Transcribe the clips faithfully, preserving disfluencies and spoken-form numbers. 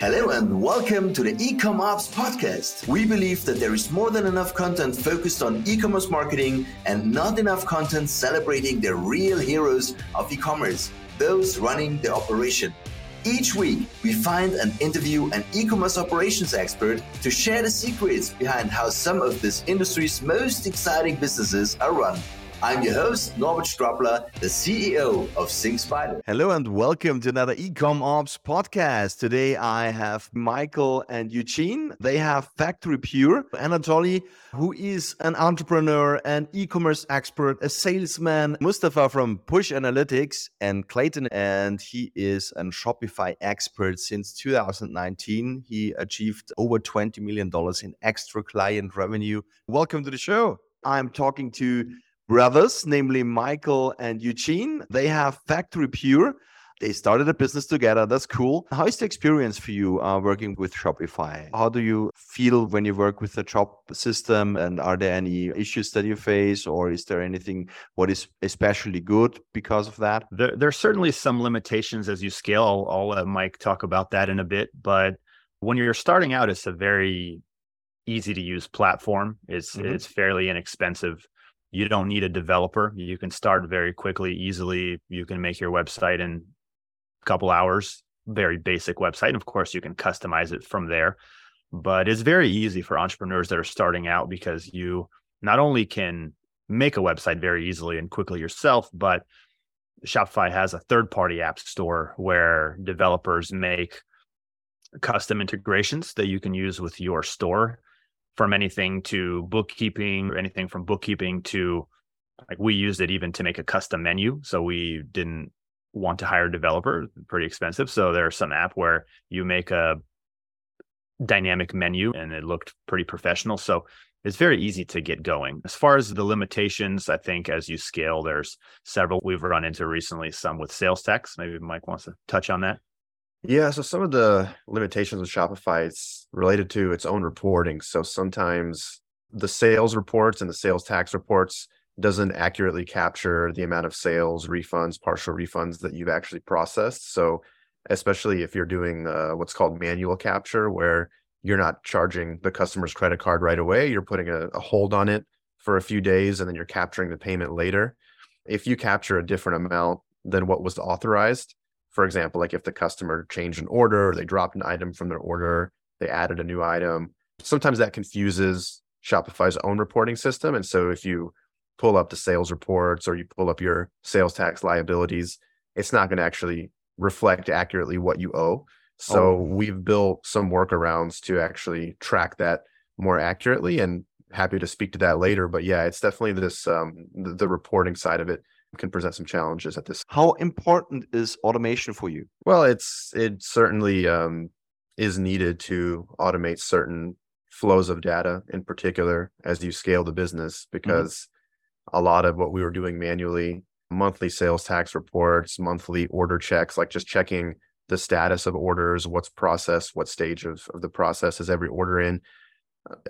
Hello and welcome to the EcomOps podcast. We believe that there is more than enough content focused on e-commerce marketing and not enough content celebrating the real heroes of e-commerce, those running the operation. Each week, we find and interview an e-commerce operations expert to share the secrets behind how some of this industry's most exciting businesses are run. I'm your host, Norbert Strappler, the C E O of SyncSpider. Hello and welcome to another EcomOps podcast. Today I have Michael and Eugene. They have Factory Pure. Anatoly, who is an entrepreneur, an e-commerce expert, a salesman. Mustafa from Push Analytics and Clayton. And he is a Shopify expert since two thousand nineteen. He achieved over twenty million dollars in extra client revenue. Welcome to the show. I'm talking to brothers, namely Michael and Eugene. They have Factory Pure. They started a business together. That's cool. How is the experience for you uh, working with Shopify? How do you feel when you work with the shop system? And are there any issues that you face? Or is there anything what is especially good because of that? There, there are certainly some limitations as you scale. I'll, I'll let Mike talk about that in a bit. But when you're starting out, it's a very easy to use platform. It's mm-hmm. it's fairly inexpensive. You don't need a developer. You can start very quickly, easily. You can make your website in a couple hours, very basic website. And of course, you can customize it from there. But it's very easy for entrepreneurs that are starting out because you not only can make a website very easily and quickly yourself, but Shopify has a third-party app store where developers make custom integrations that you can use with your store. From anything to bookkeeping, or anything from bookkeeping to, like, we used it even to make a custom menu. So we didn't want to hire a developer, pretty expensive. So there's some app where you make a dynamic menu and it looked pretty professional. So it's very easy to get going. As far as the limitations, I think as you scale, there's several we've run into recently, some with sales tax. Maybe Mike wants to touch on that. Yeah, so some of the limitations of Shopify is related to its own reporting. So sometimes the sales reports and the sales tax reports doesn't accurately capture the amount of sales, refunds, partial refunds that you've actually processed. So especially if you're doing uh, what's called manual capture, where you're not charging the customer's credit card right away, you're putting a, a hold on it for a few days, and then you're capturing the payment later. If you capture a different amount than what was authorized, for example, like if the customer changed an order, or they dropped an item from their order, they added a new item. Sometimes that confuses Shopify's own reporting system. And so if you pull up the sales reports or you pull up your sales tax liabilities, it's not going to actually reflect accurately what you owe. So oh. we've built some workarounds to actually track that more accurately, and happy to speak to that later. But yeah, it's definitely this um, the, the reporting side of it can present some challenges at this. How important is automation for you? Well, it's it certainly um, is needed to automate certain flows of data, in particular as you scale the business, because mm-hmm. a lot of what we were doing manually, monthly sales tax reports, monthly order checks, like just checking the status of orders, what's processed, what stage of, of the process is every order in.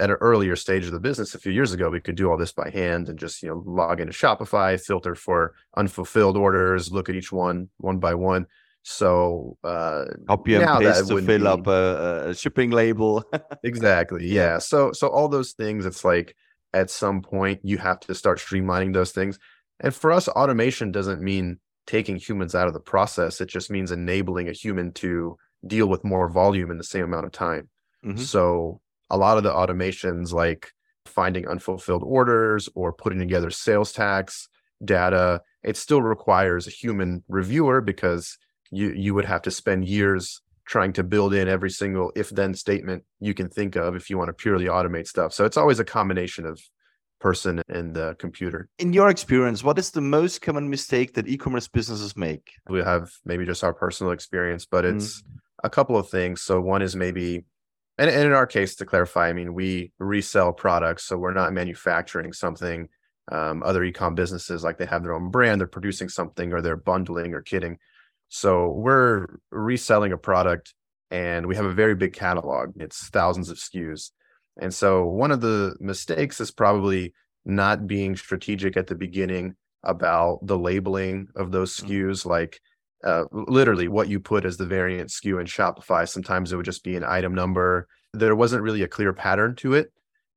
At an earlier stage of the business a few years ago, we could do all this by hand and just, you know, log into Shopify, filter for unfulfilled orders, look at each one, one by one. So uh, copy and paste to fill be... up a, a shipping label. Exactly. Yeah. So, so all those things, it's like at some point you have to start streamlining those things. And for us, automation doesn't mean taking humans out of the process. It just means enabling a human to deal with more volume in the same amount of time. Mm-hmm. So a lot of the automations, like finding unfulfilled orders or putting together sales tax data, it still requires a human reviewer, because you you would have to spend years trying to build in every single if-then statement you can think of if you want to purely automate stuff. So it's always a combination of person and the computer. In your experience, what is the most common mistake that e-commerce businesses make? We have maybe just our personal experience, but it's mm-hmm. a couple of things. So one is maybe... And in our case, to clarify, I mean, we resell products, so we're not manufacturing something. Um, other e-com businesses, like, they have their own brand, they're producing something, or they're bundling or kitting. So we're reselling a product, and we have a very big catalog. It's thousands of S K Us. And so one of the mistakes is probably not being strategic at the beginning about the labeling of those S K Us. Like, uh, literally what you put as the variant S K U in Shopify. Sometimes it would just be an item number. There wasn't really a clear pattern to it.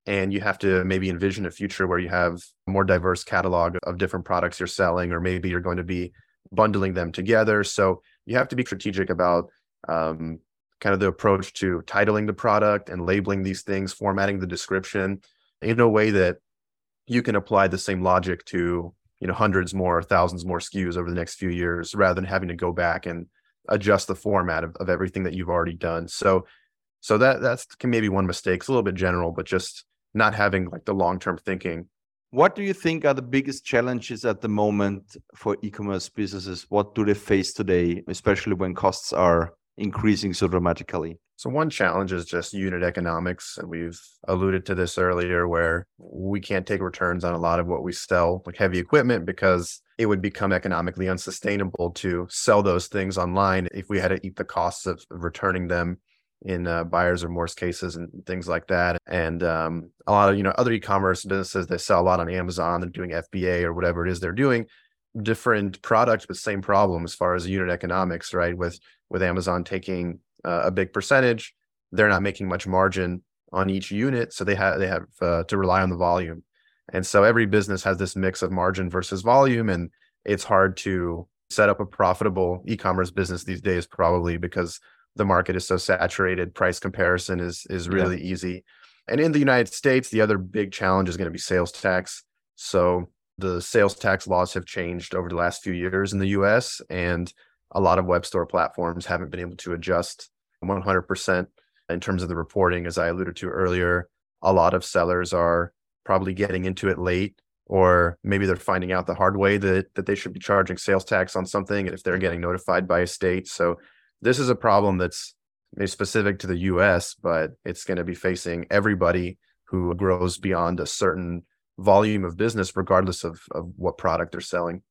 And you have to maybe envision a future where you have a more diverse catalog of different products you're selling, or maybe you're going to be bundling them together. So you have to be strategic about um, kind of the approach to titling the product and labeling these things, formatting the description in a way that you can apply the same logic to, you know, hundreds more, thousands more S K Us over the next few years, rather than having to go back and adjust the format of, of everything that you've already done. So, so that that's maybe one mistake. It's a little bit general, but just not having like the long-term thinking. What do you think are the biggest challenges at the moment for e-commerce businesses? What do they face today, especially when costs are increasing so dramatically? So one challenge is just unit economics. And we've alluded to this earlier, where we can't take returns on a lot of what we sell, like heavy equipment, because it would become economically unsustainable to sell those things online if we had to eat the costs of returning them in uh, buyer's remorse cases and things like that. And um, a lot of, you know, other e-commerce businesses, they sell a lot on Amazon, they're doing F B A or whatever it is they're doing, different products, but same problem as far as unit economics, right? With, with Amazon taking uh, a big percentage, they're not making much margin on each unit. So they have, they have uh, to rely on the volume. And so every business has this mix of margin versus volume, and it's hard to set up a profitable e-commerce business these days, probably because the market is so saturated. Price comparison is is really yeah. easy. And in the United States, the other big challenge is going to be sales tax. So the sales tax laws have changed over the last few years in the U S, and a lot of web store platforms haven't been able to adjust one hundred percent in terms of the reporting, as I alluded to earlier. A lot of sellers are probably getting into it late, or maybe they're finding out the hard way that, that they should be charging sales tax on something if they're getting notified by a state. So this is a problem that's maybe specific to the U S, but it's going to be facing everybody who grows beyond a certain volume of business, regardless of, of what product they're selling.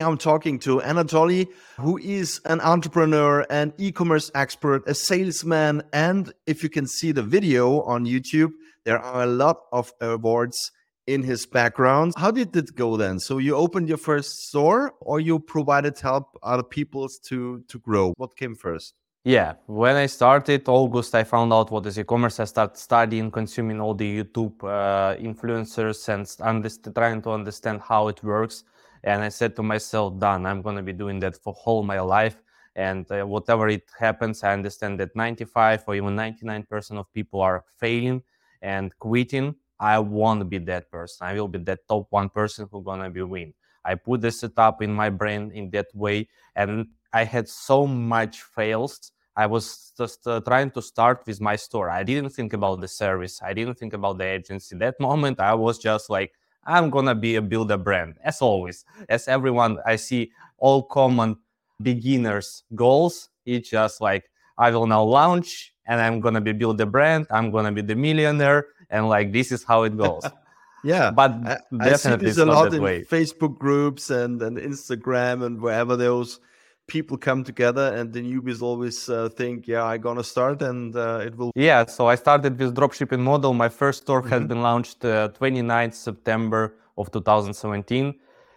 I'm talking to Anatoly, who is an entrepreneur, an e-commerce expert, a salesman. And if you can see the video on YouTube, there are a lot of awards in his background. How did it go then? So you opened your first store, or you provided help other people to, to grow? What came first? Yeah, when I started August, I found out what is e-commerce. I started studying, consuming all the YouTube uh, influencers and underst- trying to understand how it works. And I said to myself, done, I'm going to be doing that for whole my life. And uh, whatever it happens, I understand that ninety-five or even ninety-nine percent of people are failing and quitting. I won't be that person. I will be that top one person who's going to be win. I put the setup in my brain in that way, and I had so much fails. I was just uh, trying to start with my store. I didn't think about the service. I didn't think about the agency. That moment, I was just like, I'm going to be a build a brand, as always. As everyone, I see all common beginners' goals. It's just like, I will now launch, and I'm going to be build a brand. I'm going to be the millionaire. And like, this is how it goes. yeah. But I, definitely I see a lot in way. Facebook groups and, and Instagram and wherever those people come together, and the newbies always uh, think, yeah, I'm going to start and uh, it will. Yeah. So I started with dropshipping model. My first store mm-hmm. has been launched uh, the twenty-ninth of September of two thousand seventeen.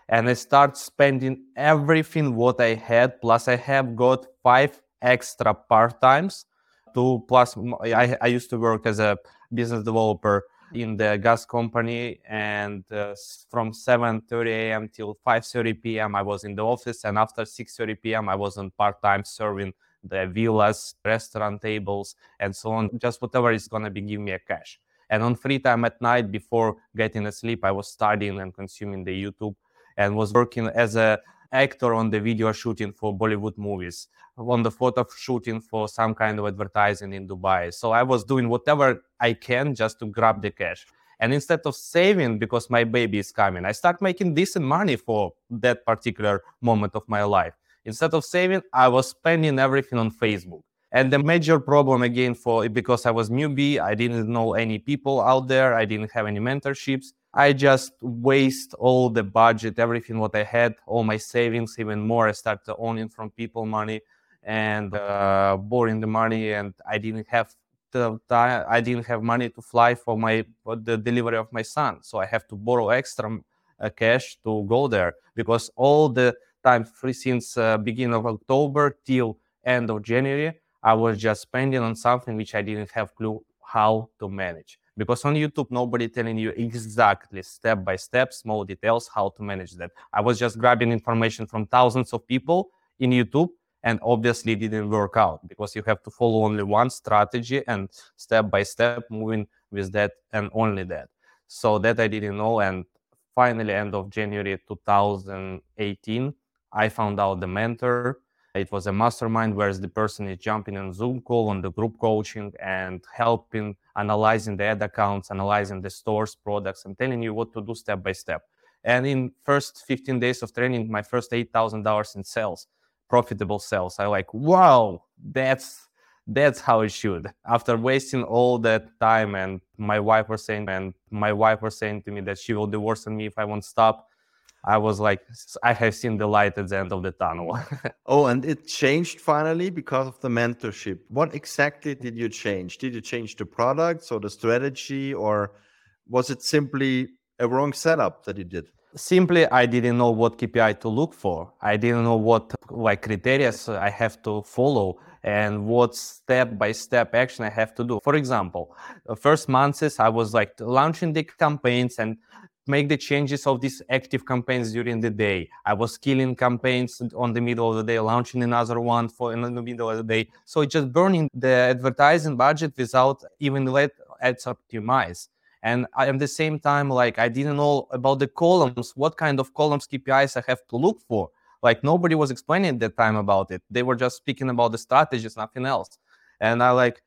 And I start spending everything what I had. Plus I have got five extra part-times. Two plus I, I used to work as a business developer in the gas company, and uh, from seven thirty a.m. till five thirty p.m. I was in the office, and after six thirty p.m. I was on part-time serving the villas, restaurant tables, and so on, just whatever is going to be giving me a cash. And on free time at night before getting asleep, I was studying and consuming the YouTube, and was working as a actor on the video shooting for Bollywood movies, on the photo shooting for some kind of advertising in Dubai. So I was doing whatever I can just to grab the cash. And instead of saving, because my baby is coming, I start making decent money for that particular moment of my life. Instead of saving, I was spending everything on Facebook. And the major problem again, for because I was newbie, I didn't know any people out there. I didn't have any mentorships. I just waste all the budget, everything what I had, all my savings, even more. I started owning from people money and uh, borrowing the money, and I didn't have the time. I didn't have money to fly for my for the delivery of my son, so I have to borrow extra uh, cash to go there, because all the times three since uh, beginning of October till end of January. I was just spending on something which I didn't have clue how to manage. Because on YouTube, nobody telling you exactly step by step, small details, how to manage that. I was just grabbing information from thousands of people in YouTube, and obviously it didn't work out because you have to follow only one strategy and step by step moving with that and only that. So that I didn't know. And finally, end of January two thousand eighteen, I found out the mentor. It was a mastermind where the person is jumping on Zoom call, on the group coaching and helping, analyzing the ad accounts, analyzing the stores, products, and telling you what to do step by step. And in first fifteen days of training, my first eight thousand dollars in sales, profitable sales. I like, wow, that's that's how it should. After wasting all that time, and my wife was saying, and my wife was saying to me that she will divorce me if I won't stop. I was like, I have seen the light at the end of the tunnel. Oh, and it changed finally because of the mentorship. What exactly did you change? Did you change the products or the strategy, or was it simply a wrong setup that you did? Simply, I didn't know what K P I to look for. I didn't know what like criteria I have to follow and what step-by-step action I have to do. For example, the first months I was like launching the campaigns and make the changes of these active campaigns during the day. I was killing campaigns on the middle of the day, launching another one for in the middle of the day. So it's just burning the advertising budget without even let ads optimize. And I, at the same time, like I didn't know about the columns, what kind of columns K P Is I have to look for. Like nobody was explaining at that time about it. They were just speaking about the strategies, nothing else. And I like,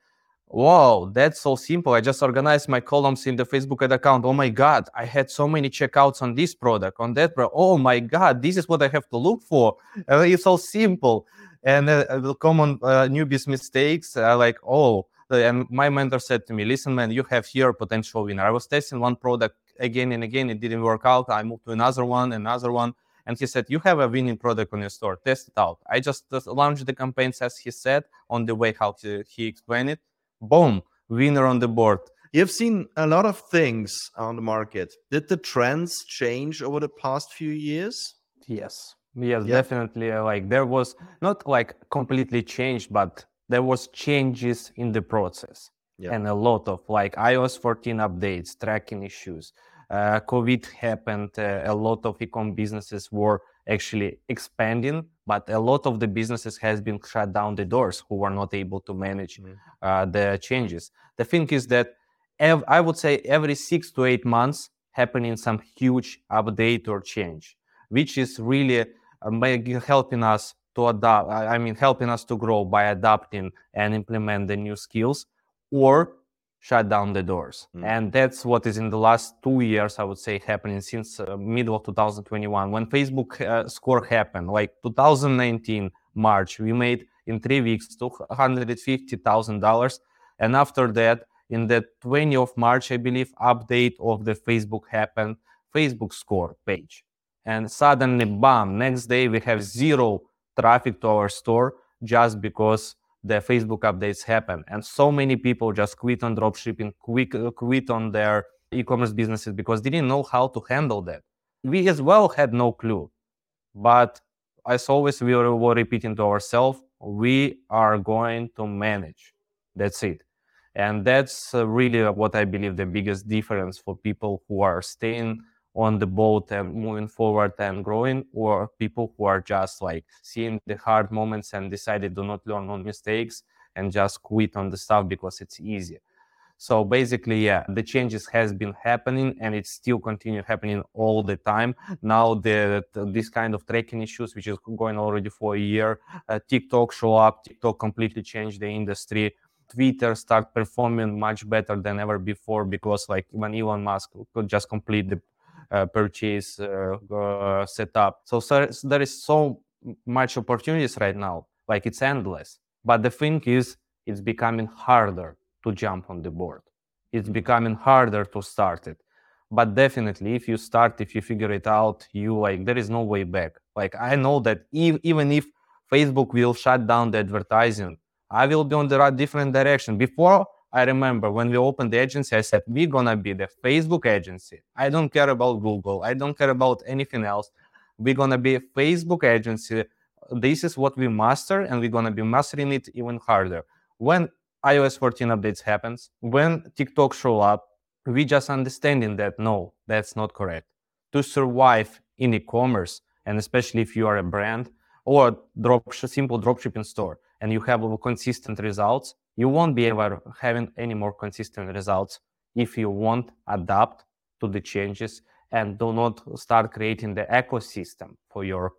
wow, that's so simple. I just organized my columns in the Facebook ad account. Oh my God, I had so many checkouts on this product, on that product. Oh my God, this is what I have to look for. Uh, it's so simple. And uh, common uh, newbies mistakes are uh, like, oh, and my mentor said to me, listen, man, you have here a potential winner. I was testing one product again and again. It didn't work out. I moved to another one, another one. And he said, you have a winning product on your store. Test it out. I just launched the campaigns as he said on the way how to, he explained it. Boom, winner on the board. You've seen a lot of things on the market. Did the trends change over the past few years? Yes, yes, yeah. Definitely. Like there was not like completely changed, but there was changes in the process. Yeah. And a lot of like i O S fourteen updates, tracking issues. Uh, COVID happened. Uh, a lot of e-com businesses were actually expanding, but a lot of the businesses has been shut down the doors who were not able to manage mm. uh, the changes. The thing is that ev- I would say every six to eight months happening some huge update or change, which is really uh, making, helping us to adapt. I mean, helping us to grow by adapting and implement the new skills or shut down the doors. Mm. And that's what is in the last two years, I would say, happening since uh, middle of two thousand twenty-one, when Facebook uh, score happened, like two thousand nineteen, March, we made in three weeks, two hundred fifty thousand dollars. And after that, in the twentieth of March, I believe, update of the Facebook happened, Facebook score page. And suddenly, bam, next day, we have zero traffic to our store just because the Facebook updates happen. And so many people just quit on dropshipping, quit, quit on their e-commerce businesses because they didn't know how to handle that. We as well had no clue. But as always, we were repeating to ourselves, we are going to manage. That's it. And that's really what I believe the biggest difference for people who are staying on the boat and moving forward and growing, or people who are just like seeing the hard moments and decided to not learn on mistakes and just quit on the stuff because it's easy. So basically, yeah, the changes has been happening and it still continues happening all the time. Now the this kind of tracking issues, which is going already for a year, uh, TikTok show up, TikTok completely changed the industry. Twitter start performing much better than ever before because like when Elon Musk could just complete the Uh, purchase uh, uh, setup. So, so there is so much opportunities right now, like it's endless. But the thing is, it's becoming harder to jump on the board. It's becoming harder to start it. But definitely, if you start, if you figure it out, you like there is no way back. Like I know that e- even if Facebook will shut down the advertising, I will be on the right different direction. Before, I remember when we opened the agency, I said, we're going to be the Facebook agency. I don't care about Google. I don't care about anything else. We're going to be a Facebook agency. This is what we master, and we're going to be mastering it even harder. When iOS fourteen updates happens, when TikTok show up, we just understanding that, no, that's not correct. To survive in e-commerce, and especially if you are a brand or drop simple dropshipping store, and you have consistent results, you won't be ever having any more consistent results if you won't adapt to the changes and do not start creating the ecosystem for your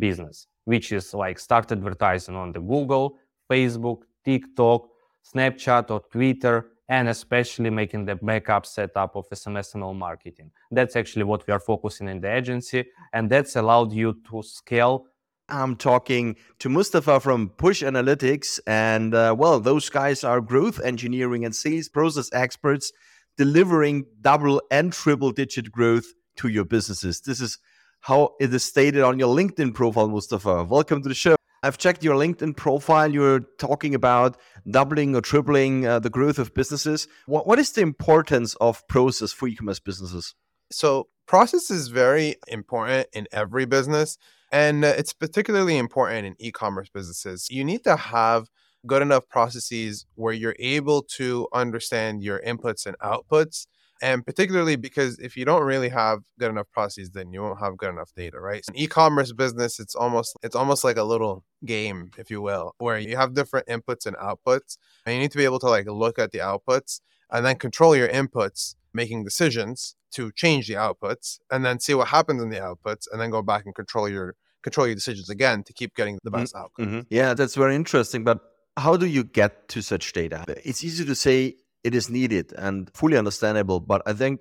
business, which is like start advertising on the Google, Facebook, TikTok, Snapchat or Twitter, and especially making the backup setup of S M S and all marketing. That's actually what we are focusing in the agency, and that's allowed you to scale. I'm talking to Mustafa from Push Analytics, and uh, well, those guys are growth engineering and sales process experts delivering double and triple digit growth to your businesses. This is how it is stated on your LinkedIn profile, Mustafa. Welcome to the show. I've checked your LinkedIn profile. You're talking about doubling or tripling uh, the growth of businesses. What, what is the importance of process for e-commerce businesses? So process is very important in every business, and it's particularly important in e-commerce businesses. You need to have good enough processes where you're able to understand your inputs and outputs. And particularly because if you don't really have good enough processes, then you won't have good enough data, right? In e-commerce business, it's almost it's almost like a little game, if you will, where you have different inputs and outputs, and you need to be able to like look at the outputs and then control your inputs, making decisions to change the outputs, and then see what happens in the outputs, and then go back and control your control your decisions again to keep getting the best mm-hmm. outcome. Mm-hmm. Yeah, that's very interesting. But how do you get to such data? It's easy to say it is needed and fully understandable, but I think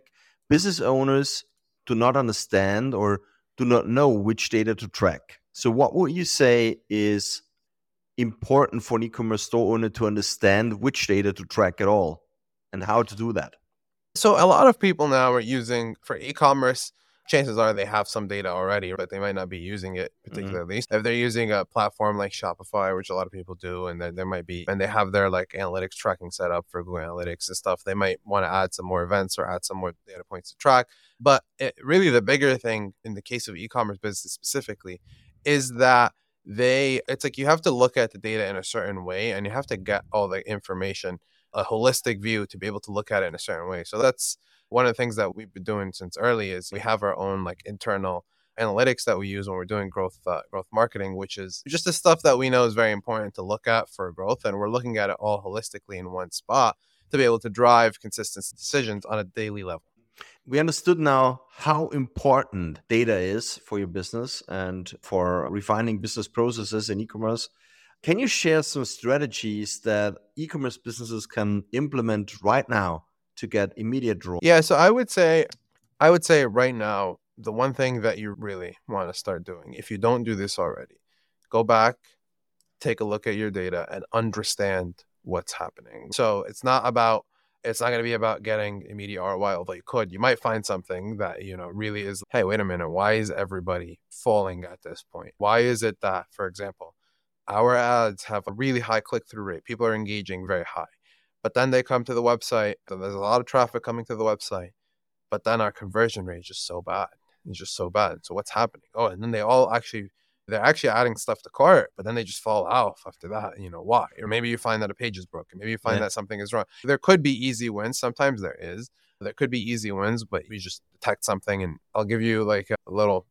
business owners do not understand or do not know which data to track. So what would you say is important for an e-commerce store owner to understand which data to track at all and how to do that? So a lot of people now are using, for e-commerce, chances are they have some data already, but they might not be using it particularly. Mm-hmm. If they're using a platform like Shopify, which a lot of people do, and there might be, and they have their like analytics tracking set up for Google Analytics and stuff, they might want to add some more events or add some more data points to track. But it, really the bigger thing in the case of e-commerce business specifically is that they, it's like you have to look at the data in a certain way, and you have to get all the information, a holistic view, to be able to look at it in a certain way. So that's one of the things that we've been doing since early is we have our own like internal analytics that we use when we're doing growth uh, growth marketing, which is just the stuff that we know is very important to look at for growth. And we're looking at it all holistically in one spot to be able to drive consistent decisions on a daily level. We understood now how important data is for your business and for refining business processes in e-commerce. Can you share some strategies that e-commerce businesses can implement right now to get immediate draw? Yeah, so I would say, I would say right now, the one thing that you really want to start doing, if you don't do this already, go back, take a look at your data and understand what's happening. So it's not about, it's not going to be about getting immediate R O I, although you could. You might find something that, you know, really is, hey, wait a minute, why is everybody falling at this point? Why is it that, for example, our ads have a really high click-through rate? People are engaging very high. But then they come to the website, so there's a lot of traffic coming to the website, but then our conversion rate is just so bad. It's just so bad. So what's happening? Oh, and then they all actually, they're actually adding stuff to cart, but then they just fall off after that. You know, why? Or maybe you find that a page is broken. Maybe you find yeah. that something is wrong. There could be easy wins. Sometimes there is. There could be easy wins, but you just detect something. And I'll give you like a little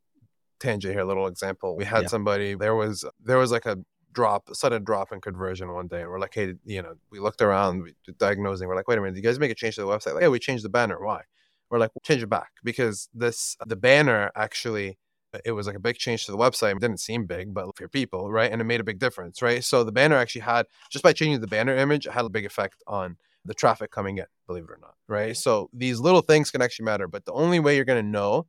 tangent here, a little example. We had yeah. somebody, there was there was like a, drop, sudden drop in conversion one day. And we're like, hey, you know, we looked around, we diagnosing. We're like, wait a minute, did you guys make a change to the website? Like, yeah, we changed the banner. Why? We're like, change it back. Because this, the banner actually, it was like a big change to the website. It didn't seem big, but for people, right? And it made a big difference, right? So the banner actually had, just by changing the banner image, it had a big effect on the traffic coming in, believe it or not, right? So these little things can actually matter. But the only way you're going to know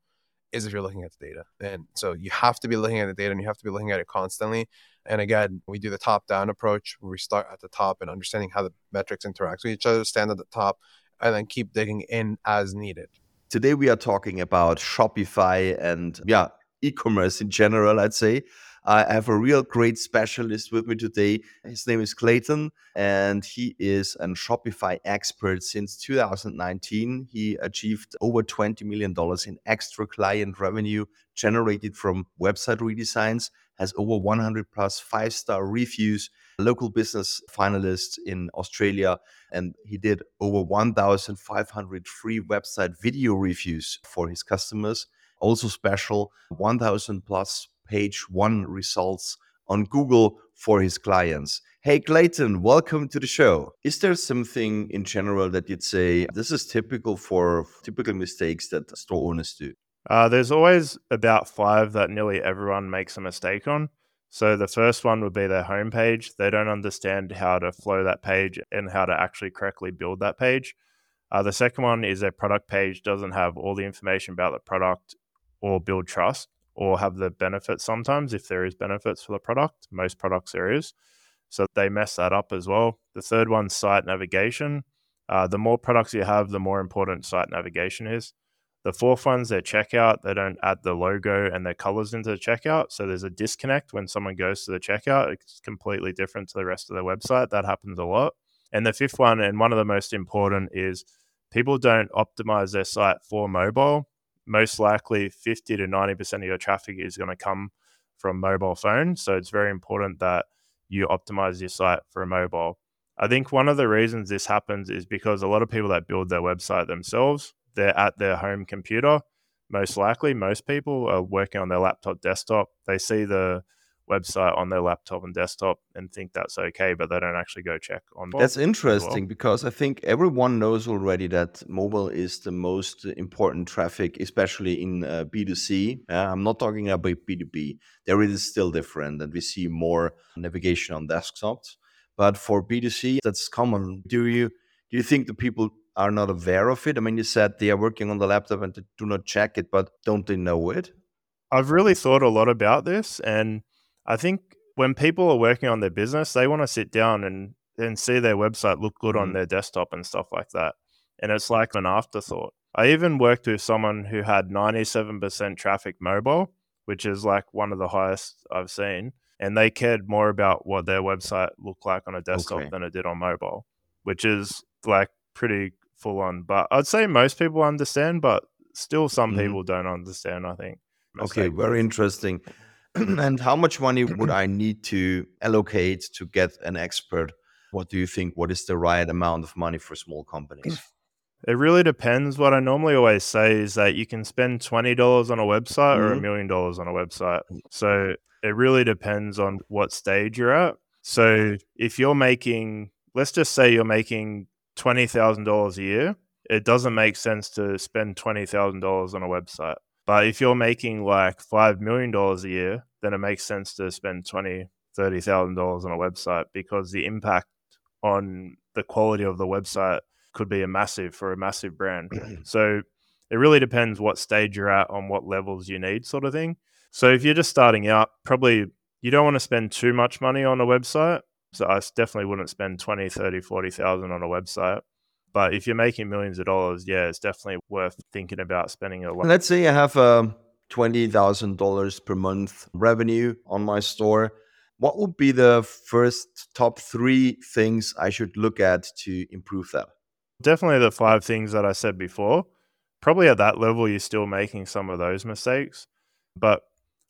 is if you're looking at the data. And so you have to be looking at the data and you have to be looking at it constantly. And again, we do the top-down approach, where we start at the top and understanding how the metrics interact with each other, stand at the top, and then keep digging in as needed. Today, we are talking about Shopify and yeah, e-commerce in general, I'd say. I have a real great specialist with me today. His name is Clayton, and he is a Shopify expert since two thousand nineteen. He achieved over twenty million dollars in extra client revenue generated from website redesigns, has over one hundred plus five-star reviews, local business finalist in Australia, and he did over one thousand five hundred free website video reviews for his customers. Also special, one thousand plus page one results on Google for his clients. Hey, Clayton, welcome to the show. Is there something in general that you'd say, this is typical for typical mistakes that store owners do? Uh, there's always about five that nearly everyone makes a mistake on. So the first one would be their homepage. They don't understand how to flow that page and how to actually correctly build that page. Uh, the second one is their product page doesn't have all the information about the product or build trust or have the benefits sometimes, if there is benefits for the product. Most products there is. So they mess that up as well. The third one, site navigation. Uh, the more products you have, the more important site navigation is. The fourth one's their checkout. They don't add the logo and their colors into the checkout. So there's a disconnect when someone goes to the checkout. It's completely different to the rest of their website. That happens a lot. And the fifth one, and one of the most important, is people don't optimize their site for mobile. Most likely fifty to ninety percent of your traffic is going to come from mobile phone. So it's very important that you optimize your site for mobile. I think one of the reasons this happens is because a lot of people that build their website themselves, they're at their home computer. Most likely, most people are working on their laptop, desktop. They see the website on their laptop and desktop and think that's okay, but they don't actually go check on. That's interesting, well, because I think everyone knows already that mobile is the most important traffic, especially in uh, B two C. Uh, I'm not talking about B two B. There it is still different, and we see more navigation on desktops. But for B two C, that's common. Do you do you think the people are not aware of it? I mean, you said they are working on the laptop and they do not check it, but don't they know it? I've really thought a lot about this, and I think when people are working on their business, they want to sit down and, and see their website look good mm. on their desktop and stuff like that. And it's like an afterthought. I even worked with someone who had ninety-seven percent traffic mobile, which is like one of the highest I've seen. And they cared more about what their website looked like on a desktop okay. than it did on mobile, which is like pretty full on. But I'd say most people understand, but still some mm. people don't understand, I think. Mostly. Okay, very interesting. And how much money would I need to allocate to get an expert? What do you think? What is the right amount of money for small companies? It really depends. What I normally always say is that you can spend twenty dollars on a website mm-hmm. or a million dollars on a website. So it really depends on what stage you're at. So if you're making, let's just say you're making twenty thousand dollars a year, it doesn't make sense to spend twenty thousand dollars on a website. But if you're making like five million dollars a year, then it makes sense to spend twenty thousand dollars, thirty thousand dollars on a website, because the impact on the quality of the website could be a massive for a massive brand. So it really depends what stage you're at, on what levels you need sort of thing. So if you're just starting out, probably you don't want to spend too much money on a website. So I definitely wouldn't spend twenty, thirty, forty thousand on a website. But if you're making millions of dollars, yeah, it's definitely worth thinking about spending a lot. Let's say I have um, twenty thousand dollars per month revenue on my store. What would be the first top three things I should look at to improve that? Definitely the five things that I said before. Probably at that level, you're still making some of those mistakes. But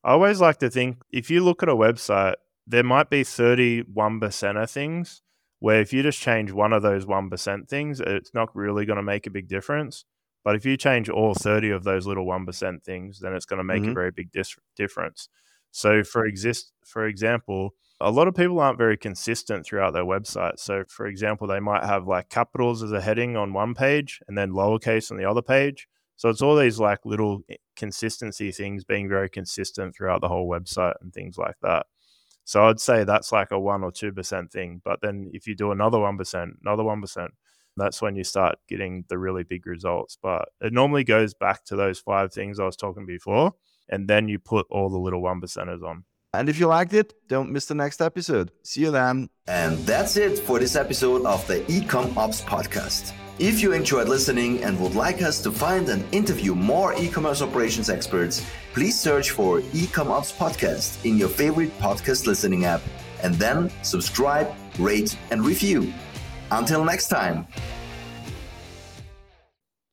I always like to think, if you look at a website, there might be thirty-one percent of things where if you just change one of those one percent things, it's not really going to make a big difference. But if you change all thirty of those little one percent things, then it's going to make mm-hmm. a very big dis- difference. So for exist, for example, a lot of people aren't very consistent throughout their website. So for example, they might have like capitals as a heading on one page and then lowercase on the other page. So it's all these like little consistency things, being very consistent throughout the whole website and things like that. So I'd say that's like a one or two percent thing. But then if you do another one percent, another one percent, that's when you start getting the really big results. But it normally goes back to those five things I was talking before. And then you put all the little one percenters on. And if you liked it, don't miss the next episode. See you then. And that's it for this episode of the EcomOps podcast. If you enjoyed listening and would like us to find and interview more e-commerce operations experts, please search for EcomOps Podcast in your favorite podcast listening app, and then subscribe, rate, and review. Until next time.